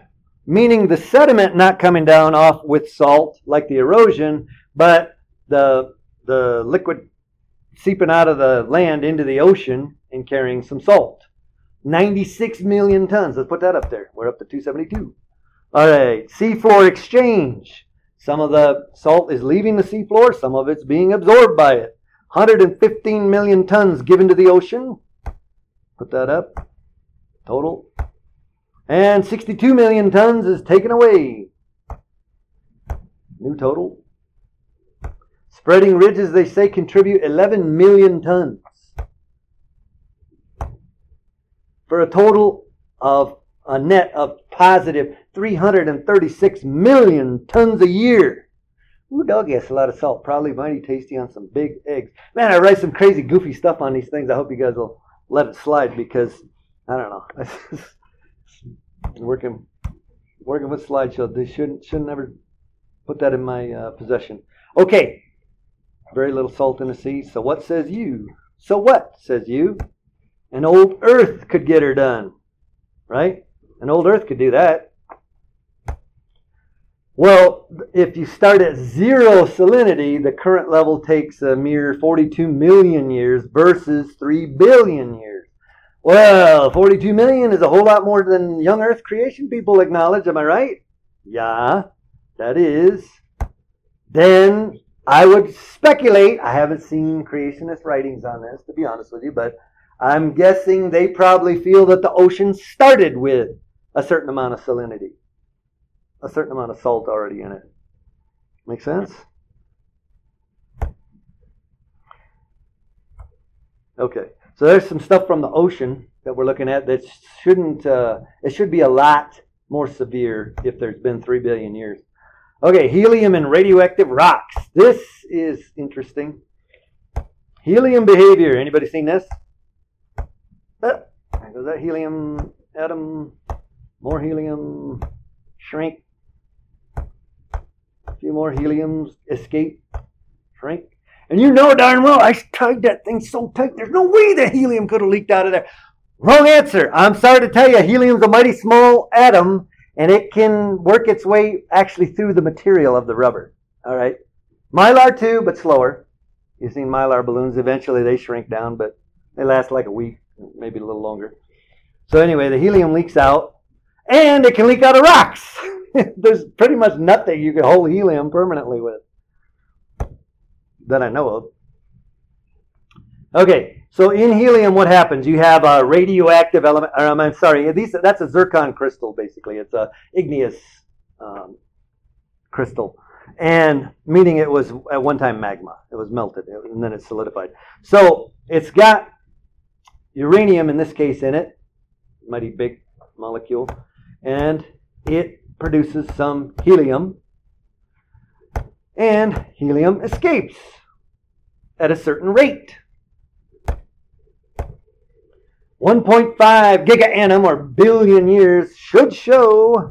meaning the sediment not coming down off with salt like the erosion, but the the liquid seeping out of the land into the ocean and carrying some salt. ninety-six million tons. Let's put that up there. We're up to two seventy-two. All right, seafloor exchange. Some of the salt is leaving the seafloor. Some of it's being absorbed by it. one hundred fifteen million tons given to the ocean. Put that up. Total. And sixty-two million tons is taken away. New total. Spreading ridges, they say, contribute eleven million tons. For a total of a net of positive three hundred thirty-six million tons a year. Ooh, dog, yes, a lot of salt. Probably mighty tasty on some big eggs. Man, I write some crazy goofy stuff on these things. I hope you guys will let it slide because, I don't know. working working with slideshow. They shouldn't, shouldn't ever put that in my uh, possession. Okay. Very little salt in the sea. So what says you? So what says you? An old Earth could get her done. Right? An old Earth could do that. Well, if you start at zero salinity, the current level takes a mere forty-two million years versus three billion years. Well, forty-two million is a whole lot more than young Earth creation people acknowledge, am I right? Yeah, that is. Then I would speculate, I haven't seen creationist writings on this, to be honest with you, but I'm guessing they probably feel that the ocean started with a certain amount of salinity. A certain amount of salt already in it. Make sense? Okay, so there's some stuff from the ocean that we're looking at that shouldn't, uh, it should be a lot more severe if there's been three billion years. Okay, helium and radioactive rocks. This is interesting. Helium behavior. Anybody seen this? Oh, there goes that helium atom. More helium. Shrink. A few more heliums. Escape. Shrink. And you know darn well, I tugged that thing so tight. There's no way that helium could have leaked out of there. Wrong answer. I'm sorry to tell you, helium's a mighty small atom, and it can work its way actually through the material of the rubber. All right. Mylar too, but slower. You've seen Mylar balloons. Eventually they shrink down, but they last like a week, maybe a little longer. So anyway, the helium leaks out, and it can leak out of rocks. There's pretty much nothing you can hold helium permanently with that I know of. Okay, so in helium, what happens? You have a radioactive element. Um, I'm sorry, these, that's a zircon crystal, basically. It's a igneous um, crystal. And meaning it was at one time magma. It was melted and then it solidified. So it's got uranium in this case in it, mighty big molecule, and it produces some helium. And helium escapes at a certain rate. one point five gigaannum or billion years should show.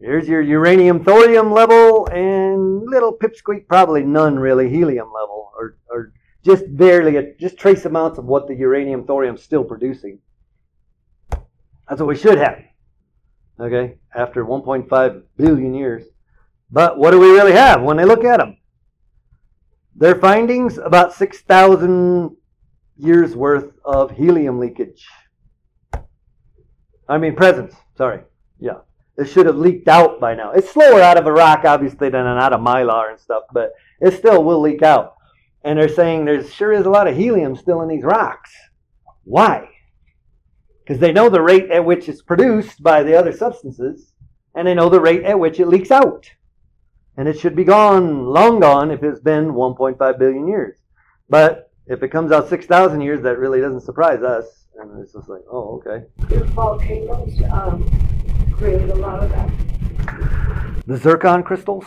Here's your uranium thorium level and little pipsqueak, probably none really, helium level, or, or just barely, a, just trace amounts of what the uranium thorium's still producing. That's what we should have, okay, after one point five billion years. But what do we really have when they look at them? Their findings, about six thousand years worth of helium leakage. I mean presence, sorry, yeah. It should have leaked out by now. It's slower out of a rock, obviously, than out of mylar and stuff, but it still will leak out. And they're saying there sure is a lot of helium still in these rocks. Why? Because they know the rate at which it's produced by the other substances, and they know the rate at which it leaks out. And it should be gone, long gone, if it's been one point five billion years. But if it comes out six thousand years, that really doesn't surprise us. And it's just like, oh, okay. Do volcanoes um created a lot of that? The zircon crystals,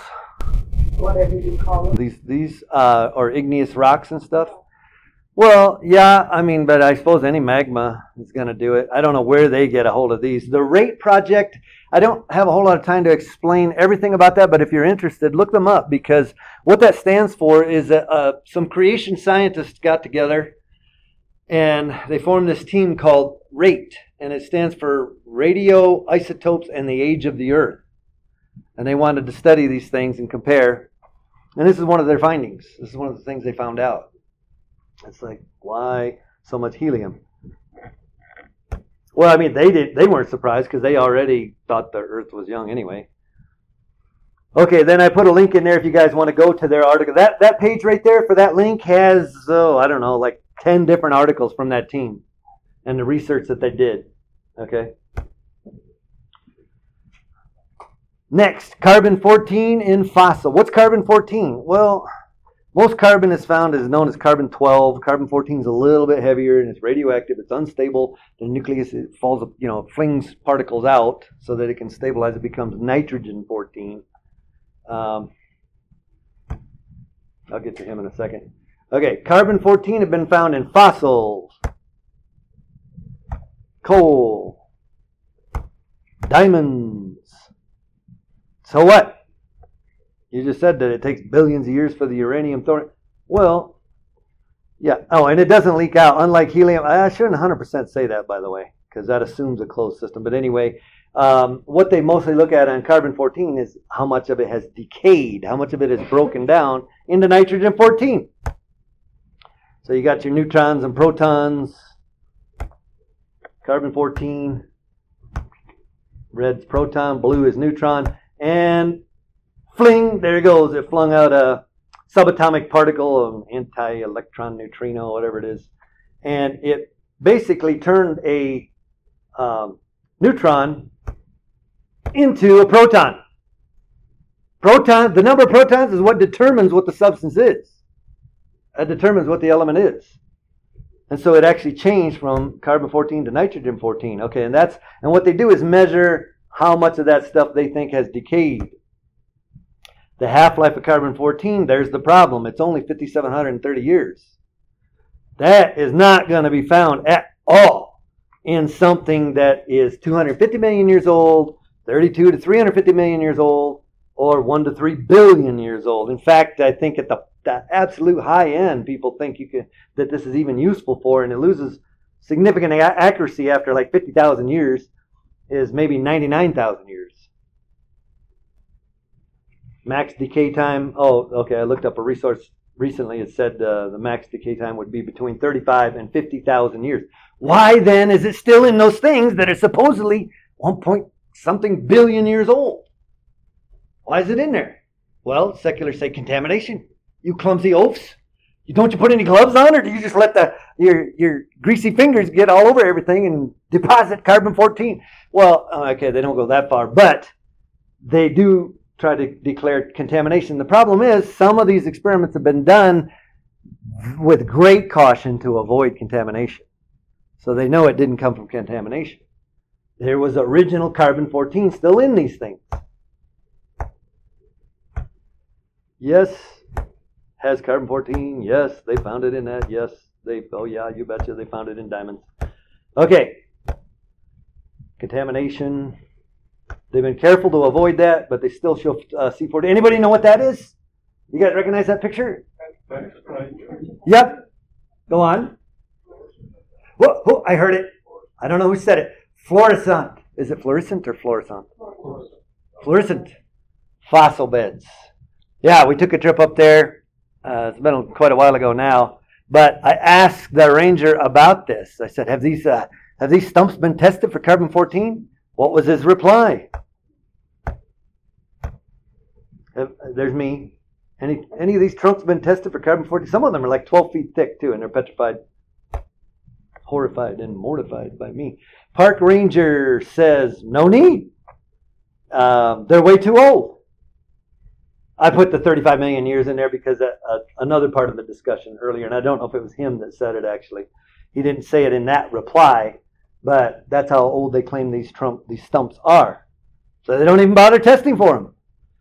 whatever you call them, these these uh, are igneous rocks and stuff. Well, yeah, I mean, but I suppose any magma is going to do it. I don't know where they get a hold of these. The RATE project, I don't have a whole lot of time to explain everything about that, but if you're interested, look them up, because what that stands for is that uh, some creation scientists got together and they formed this team called RATE, and it stands for Radioisotopes and the Age of the Earth. And they wanted to study these things and compare. And this is one of their findings. This is one of the things they found out. It's like, why so much helium? Well, I mean, they did. They weren't surprised because they already thought the Earth was young anyway. Okay, then I put a link in there if you guys want to go to their article. That, that page right there for that link has, oh, I don't know, like ten different articles from that team and the research that they did. Okay. Next, carbon fourteen in fossil. What's carbon fourteen? Well, most carbon is found is known as carbon twelve. Carbon fourteen is a little bit heavier and it's radioactive. It's unstable. The nucleus it falls, you know, flings particles out so that it can stabilize. It becomes nitrogen fourteen. Um, I'll get to him in a second. Okay, carbon fourteen have been found in fossils, coal, diamonds. So what? You just said that it takes billions of years for the uranium thorium. Well, yeah. Oh, and it doesn't leak out, unlike helium. I shouldn't one hundred percent say that, by the way, because that assumes a closed system. But anyway, um, what they mostly look at on carbon fourteen is how much of it has decayed, how much of it is broken down into nitrogen fourteen. So you got your neutrons and protons, carbon fourteen, red's proton, blue is neutron, and fling, there it goes. It flung out a subatomic particle, an anti-electron neutrino, whatever it is, and it basically turned a um, neutron into a proton. Proton, the number of protons is what determines what the substance is. That determines what the element is. And so it actually changed from carbon fourteen to nitrogen fourteen. Okay, and that's and what they do is measure how much of that stuff they think has decayed. The half-life of carbon fourteen, there's the problem. It's only five thousand seven hundred thirty years. That is not going to be found at all in something that is two hundred fifty million years old, thirty-two to three hundred fifty million years old, or one to three billion years old. In fact, I think at the the absolute high end, people think you can that this is even useful for, and it loses significant a- accuracy after like fifty thousand years, is maybe ninety-nine thousand years. Max decay time, oh, okay, I looked up a resource recently. It said uh, the max decay time would be between thirty-five and fifty thousand years. Why then is it still in those things that are supposedly one point something billion years old? Why is it in there? Well, seculars say contamination. You clumsy oafs! You, don't you put any gloves on, or do you just let the your your greasy fingers get all over everything and deposit carbon fourteen? Well, okay, they don't go that far, but they do try to declare contamination. The problem is some of these experiments have been done with great caution to avoid contamination, so they know it didn't come from contamination. There was original carbon fourteen still in these things. Yes. Has carbon fourteen? Yes, they found it in that. Yes, they. Oh yeah, you betcha, they found it in diamonds. Okay, contamination. They've been careful to avoid that, but they still show uh, C forty. Anybody know what that is? You guys recognize that picture? Yep. Go on. Whoa, whoa, I heard it. I don't know who said it. Florissant. Is it fluorescent or Florissant? Florissant. Fossil beds. Yeah, we took a trip up there. Uh, it's been quite a while ago now, but I asked the ranger about this. I said, "Have these uh, have these stumps been tested for carbon fourteen?" What was his reply? Have, there's me. Any any of these trunks been tested for carbon fourteen? Some of them are like twelve feet thick too, and they're petrified, horrified, and mortified by me. Park ranger says, "No need. Uh, they're way too old." I put the thirty-five million years in there because a, a, another part of the discussion earlier, and I don't know if it was him that said it actually. He didn't say it in that reply, but that's how old they claim these, trump, these stumps are. So they don't even bother testing for them.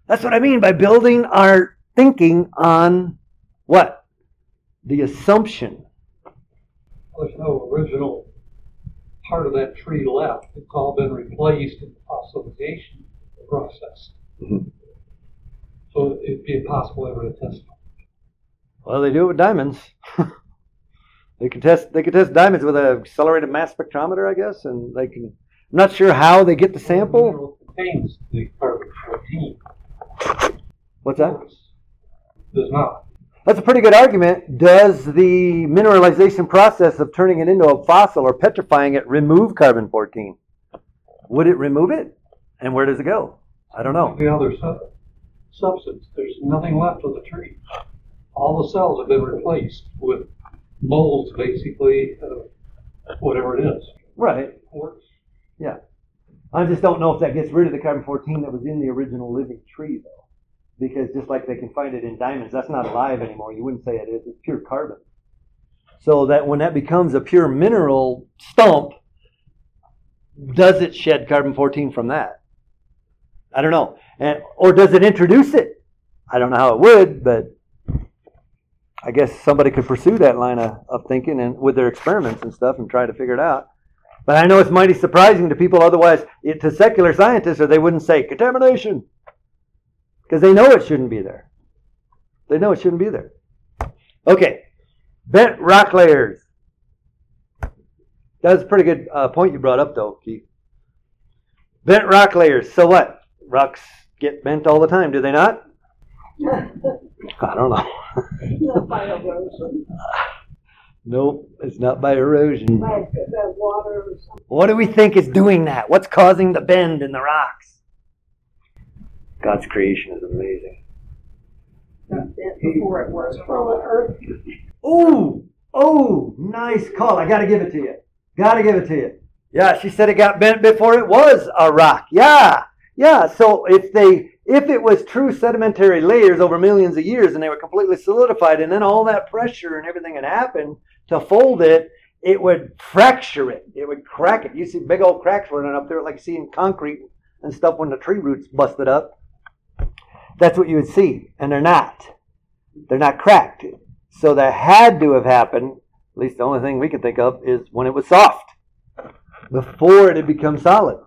That's what I mean by building our thinking on what? The assumption. Well, there's no original part of that tree left. It's all been replaced in the fossilization process. Mm-hmm. So it'd be impossible ever to test them. Well, they do it with diamonds. they can test. They can test diamonds with an accelerated mass spectrometer, I guess, and they can. I'm not sure how they get the sample. The mineral contains the carbon fourteen. What's that? Does not. That's a pretty good argument. Does the mineralization process of turning it into a fossil or petrifying it remove carbon fourteen? Would it remove it? And where does it go? I don't know. The other side. Substance. There's nothing left of the tree. All the cells have been replaced with molds, basically, uh, whatever it is. Right. Yeah. I just don't know if that gets rid of the carbon fourteen that was in the original living tree, though. Because just like they can find it in diamonds, that's not alive anymore. You wouldn't say it is. It's pure carbon. So that when that becomes a pure mineral stump, does it shed carbon fourteen from that? I don't know. And, or does it introduce it? I don't know how it would, but I guess somebody could pursue that line of, of thinking and with their experiments and stuff and try to figure it out. But I know it's mighty surprising to people otherwise, it, to secular scientists, or they wouldn't say contamination. Because they know it shouldn't be there. They know it shouldn't be there. Okay. Bent rock layers. That was a pretty good uh, point you brought up, though, Keith. Bent rock layers. So what? Rocks get bent all the time, do they not? I don't know. It's not by erosion. Nope, it's not by erosion. By the water or something. What do we think is doing that? What's causing the bend in the rocks? God's creation is amazing. That's it before it was from Earth. Ooh, oh, nice call. I got to give it to you. Got to give it to you. Yeah, she said it got bent before it was a rock. Yeah. Yeah, so if they, if it was true sedimentary layers over millions of years and they were completely solidified and then all that pressure and everything had happened to fold it, it would fracture it. It would crack it. You see big old cracks running up there, like seeing concrete and stuff when the tree roots busted up. That's what you would see, and they're not. They're not cracked. So that had to have happened, at least the only thing we can think of, is when it was soft, before it had become solid,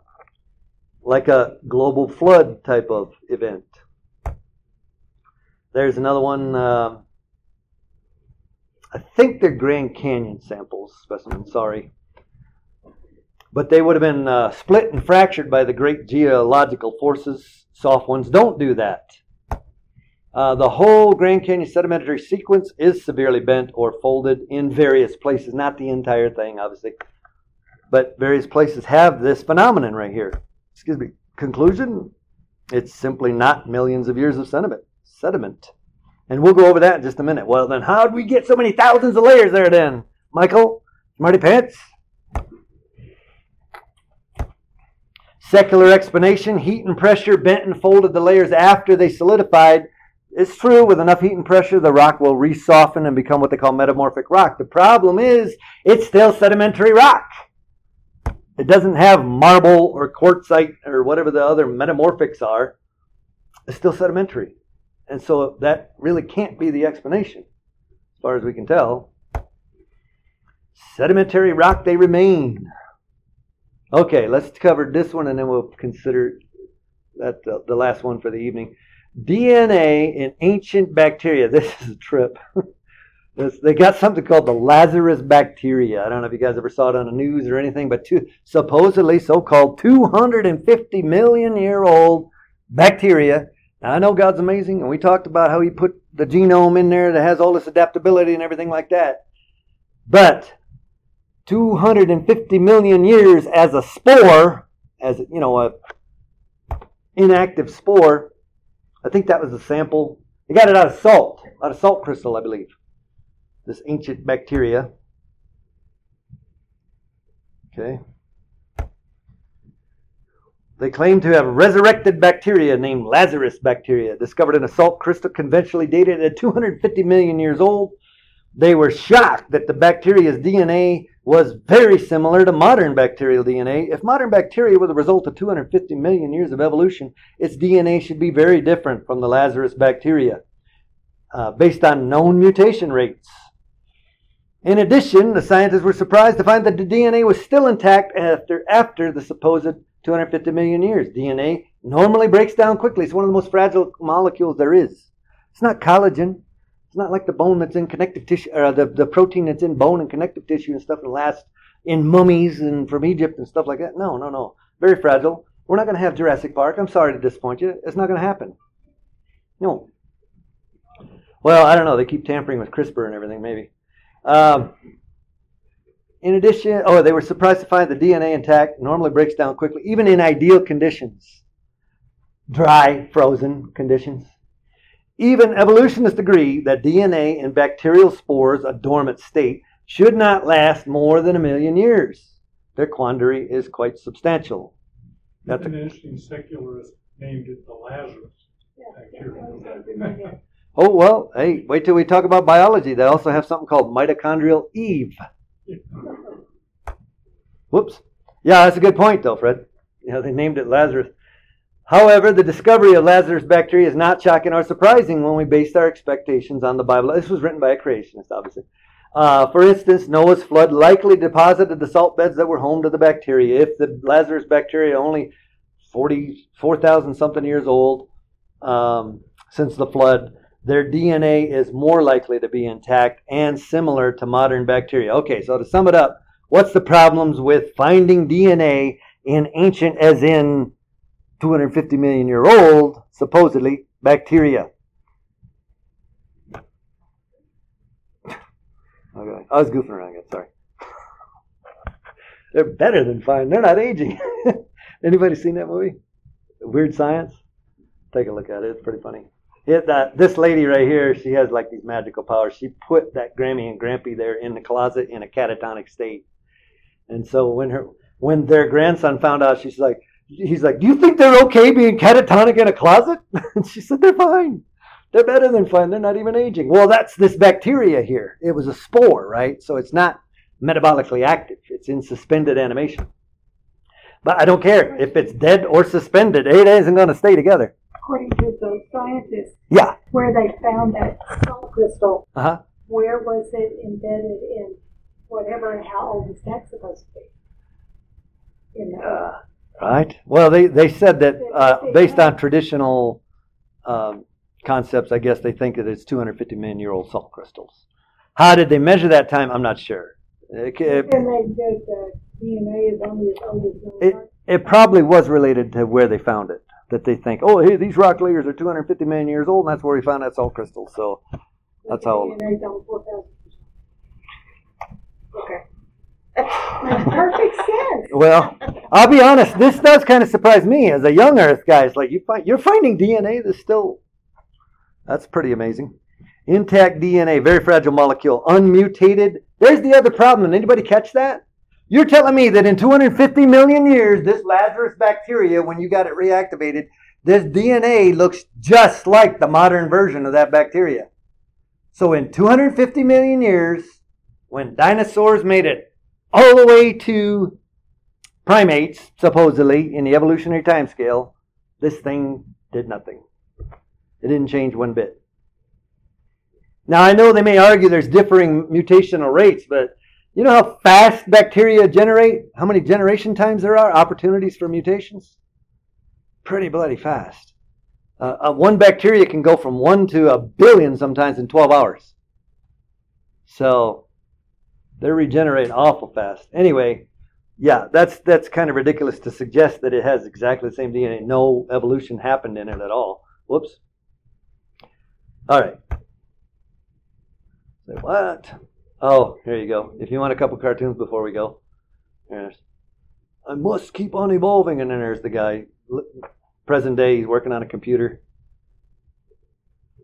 like a global flood type of event. There's another one. Uh, I think they're Grand Canyon samples, specimens, sorry. But they would have been uh, split and fractured by the great geological forces. Soft ones don't do that. Uh, the whole Grand Canyon sedimentary sequence is severely bent or folded in various places. Not the entire thing, obviously. But various places have this phenomenon right here. Excuse me. Conclusion? It's simply not millions of years of sediment. Sediment. And we'll go over that in just a minute. Well, then how did we get so many thousands of layers there then? Michael? Smarty Pants? Secular explanation. Heat and pressure bent and folded the layers after they solidified. It's true, with enough heat and pressure, the rock will re-soften and become what they call metamorphic rock. The problem is, it's still sedimentary rock. It doesn't have marble or quartzite or whatever the other metamorphics are. It's still sedimentary. And so that really can't be the explanation, as far as we can tell. Sedimentary rock, they remain. Okay, let's cover this one, and then we'll consider that the, the last one for the evening. D N A in ancient bacteria. This is a trip. This, they got something called the Lazarus bacteria. I don't know if you guys ever saw it on the news or anything, but two, supposedly so-called two hundred fifty million year old bacteria. Now, I know God's amazing, and we talked about how he put the genome in there that has all this adaptability and everything like that. But two hundred fifty million years as a spore, as, you know, a inactive spore, I think that was a sample. They got it out of salt, out of salt crystal, I believe, this ancient bacteria. Okay. They claim to have resurrected bacteria named Lazarus bacteria, discovered in a salt crystal conventionally dated at two hundred fifty million years old. They were shocked that the bacteria's D N A was very similar to modern bacterial D N A. If modern bacteria were the result of two hundred fifty million years of evolution, its D N A should be very different from the Lazarus bacteria, uh, based on known mutation rates. In addition, the scientists were surprised to find that the D N A was still intact after, after the supposed two hundred fifty million years. D N A normally breaks down quickly. It's one of the most fragile molecules there is. It's not collagen. It's not like the bone that's in connective tissue, or the, the protein that's in bone and connective tissue and stuff, and lasts in mummies and from Egypt and stuff like that. No, no, no. Very fragile. We're not going to have Jurassic Park. I'm sorry to disappoint you. It's not going to happen. No. Well, I don't know. They keep tampering with CRISPR and everything, maybe. Um, in addition, oh, they were surprised to find the D N A intact. Normally breaks down quickly, even in ideal conditions. Dry, frozen conditions. Even evolutionists agree that D N A in bacterial spores, a dormant state, should not last more than a million years. Their quandary is quite substantial. That's an interesting secularist named it the Lazarus bacteria. Oh, well, hey, wait till we talk about biology. They also have something called mitochondrial Eve. Whoops. Yeah, that's a good point, though, Fred. Yeah, they named it Lazarus. However, the discovery of Lazarus bacteria is not shocking or surprising when we based our expectations on the Bible. This was written by a creationist, obviously. Uh, for instance, Noah's flood likely deposited the salt beds that were home to the bacteria. If the Lazarus bacteria only forty-four thousand something years old um, since the flood, their D N A is more likely to be intact and similar to modern bacteria. Okay, so to sum it up, what's the problems with finding D N A in ancient, as in two hundred fifty million year old, supposedly, bacteria? Okay. I was goofing around again, sorry. They're better than fine. They're not aging. Anybody seen that movie? Weird Science? Take a look at it. It's pretty funny. It, uh, this lady right here, she has like these magical powers. She put that Grammy and Grampy there in the closet in a catatonic state. And so when her, when their grandson found out, she's like, he's like, do you think they're okay being catatonic in a closet? And she said, they're fine. They're better than fine. They're not even aging. Well, that's this bacteria here. It was a spore, right? So it's not metabolically active. It's in suspended animation. But I don't care if it's dead or suspended. It isn't going to stay together. According to those scientists, yeah, where they found that salt crystal, uh-huh. where was it embedded in whatever and how old is that supposed to be? In the uh, right. Well, they, they said that uh, based on traditional... Um, concepts, I guess they think that it's two hundred fifty million year old salt crystals. How did they measure that time? I'm not sure. It, it, it, it probably was related to where they found it, that they think, oh, hey, these rock layers are two hundred fifty million years old, and that's where we found that salt crystal. So that's how. Okay. Perfect sense. Well, I'll be honest, this does kind of surprise me as a young Earth guy. It's like you find, you're finding D N A that's still, that's pretty amazing. Intact D N A, very fragile molecule, unmutated. There's the other problem. Anybody catch that? You're telling me that in two hundred fifty million years, this Lazarus bacteria, when you got it reactivated, this D N A looks just like the modern version of that bacteria. So in two hundred fifty million years, when dinosaurs made it all the way to primates, supposedly, in the evolutionary timescale, this thing did nothing. It didn't change one bit. Now, I know they may argue there's differing mutational rates, but you know how fast bacteria generate? How many generation times there are? Opportunities for mutations? Pretty bloody fast. Uh, uh, one bacteria can go from one to a billion sometimes in twelve hours. So... they're regenerating awful fast. Anyway, yeah, that's that's kind of ridiculous to suggest that it has exactly the same D N A. No evolution happened in it at all. Whoops. All right. Say what? Oh, here you go. If you want a couple cartoons before we go, there's, I must keep on evolving. And then there's the guy. Present day, he's working on a computer.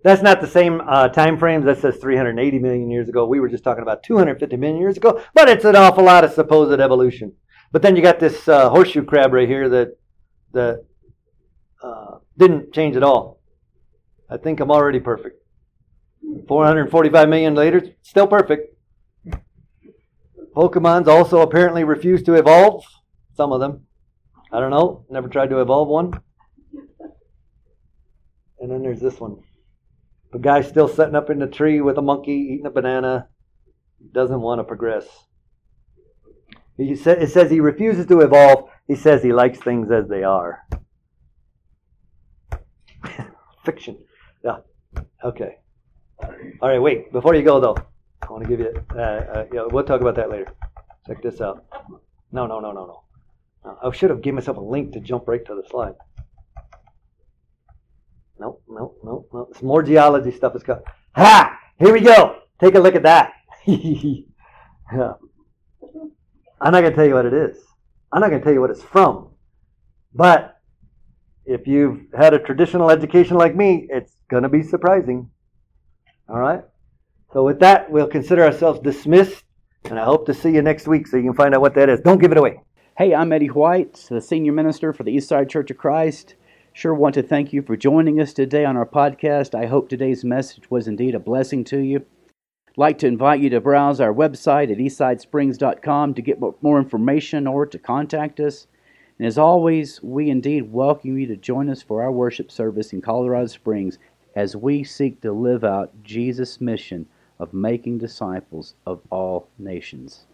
That's not the same uh, time frames. That says three hundred eighty million years ago. We were just talking about two hundred fifty million years ago. But it's an awful lot of supposed evolution. But then you got this uh, horseshoe crab right here that that uh, didn't change at all. I think I'm already perfect. four hundred forty-five million later, still perfect. Pokemons also apparently refuse to evolve. Some of them. I don't know. Never tried to evolve one. And then there's this one. The guy's still sitting up in the tree with a monkey, eating a banana. Doesn't want to progress. He sa- it says he refuses to evolve. He says he likes things as they are. Fiction. Yeah. Okay. All right, wait. Before you go, though, I want to give you... Uh, uh, yeah, we'll talk about that later. Check this out. No, no, no, no, no. I should have given myself a link to jump right to the slide. No, no, no, no. It's more geology stuff is coming. Ha! Here we go. Take a look at that. Yeah. I'm not going to tell you what it is. I'm not going to tell you what it's from. But if you've had a traditional education like me, it's going to be surprising. All right? So with that, we'll consider ourselves dismissed. And I hope to see you next week so you can find out what that is. Don't give it away. Hey, I'm Eddie White, the senior minister for the Eastside Church of Christ. Sure want to thank you for joining us today on our podcast. I hope today's message was indeed a blessing to you. I'd like to invite you to browse our website at eastside springs dot com to get more information or to contact us. And as always, we indeed welcome you to join us for our worship service in Colorado Springs as we seek to live out Jesus' mission of making disciples of all nations.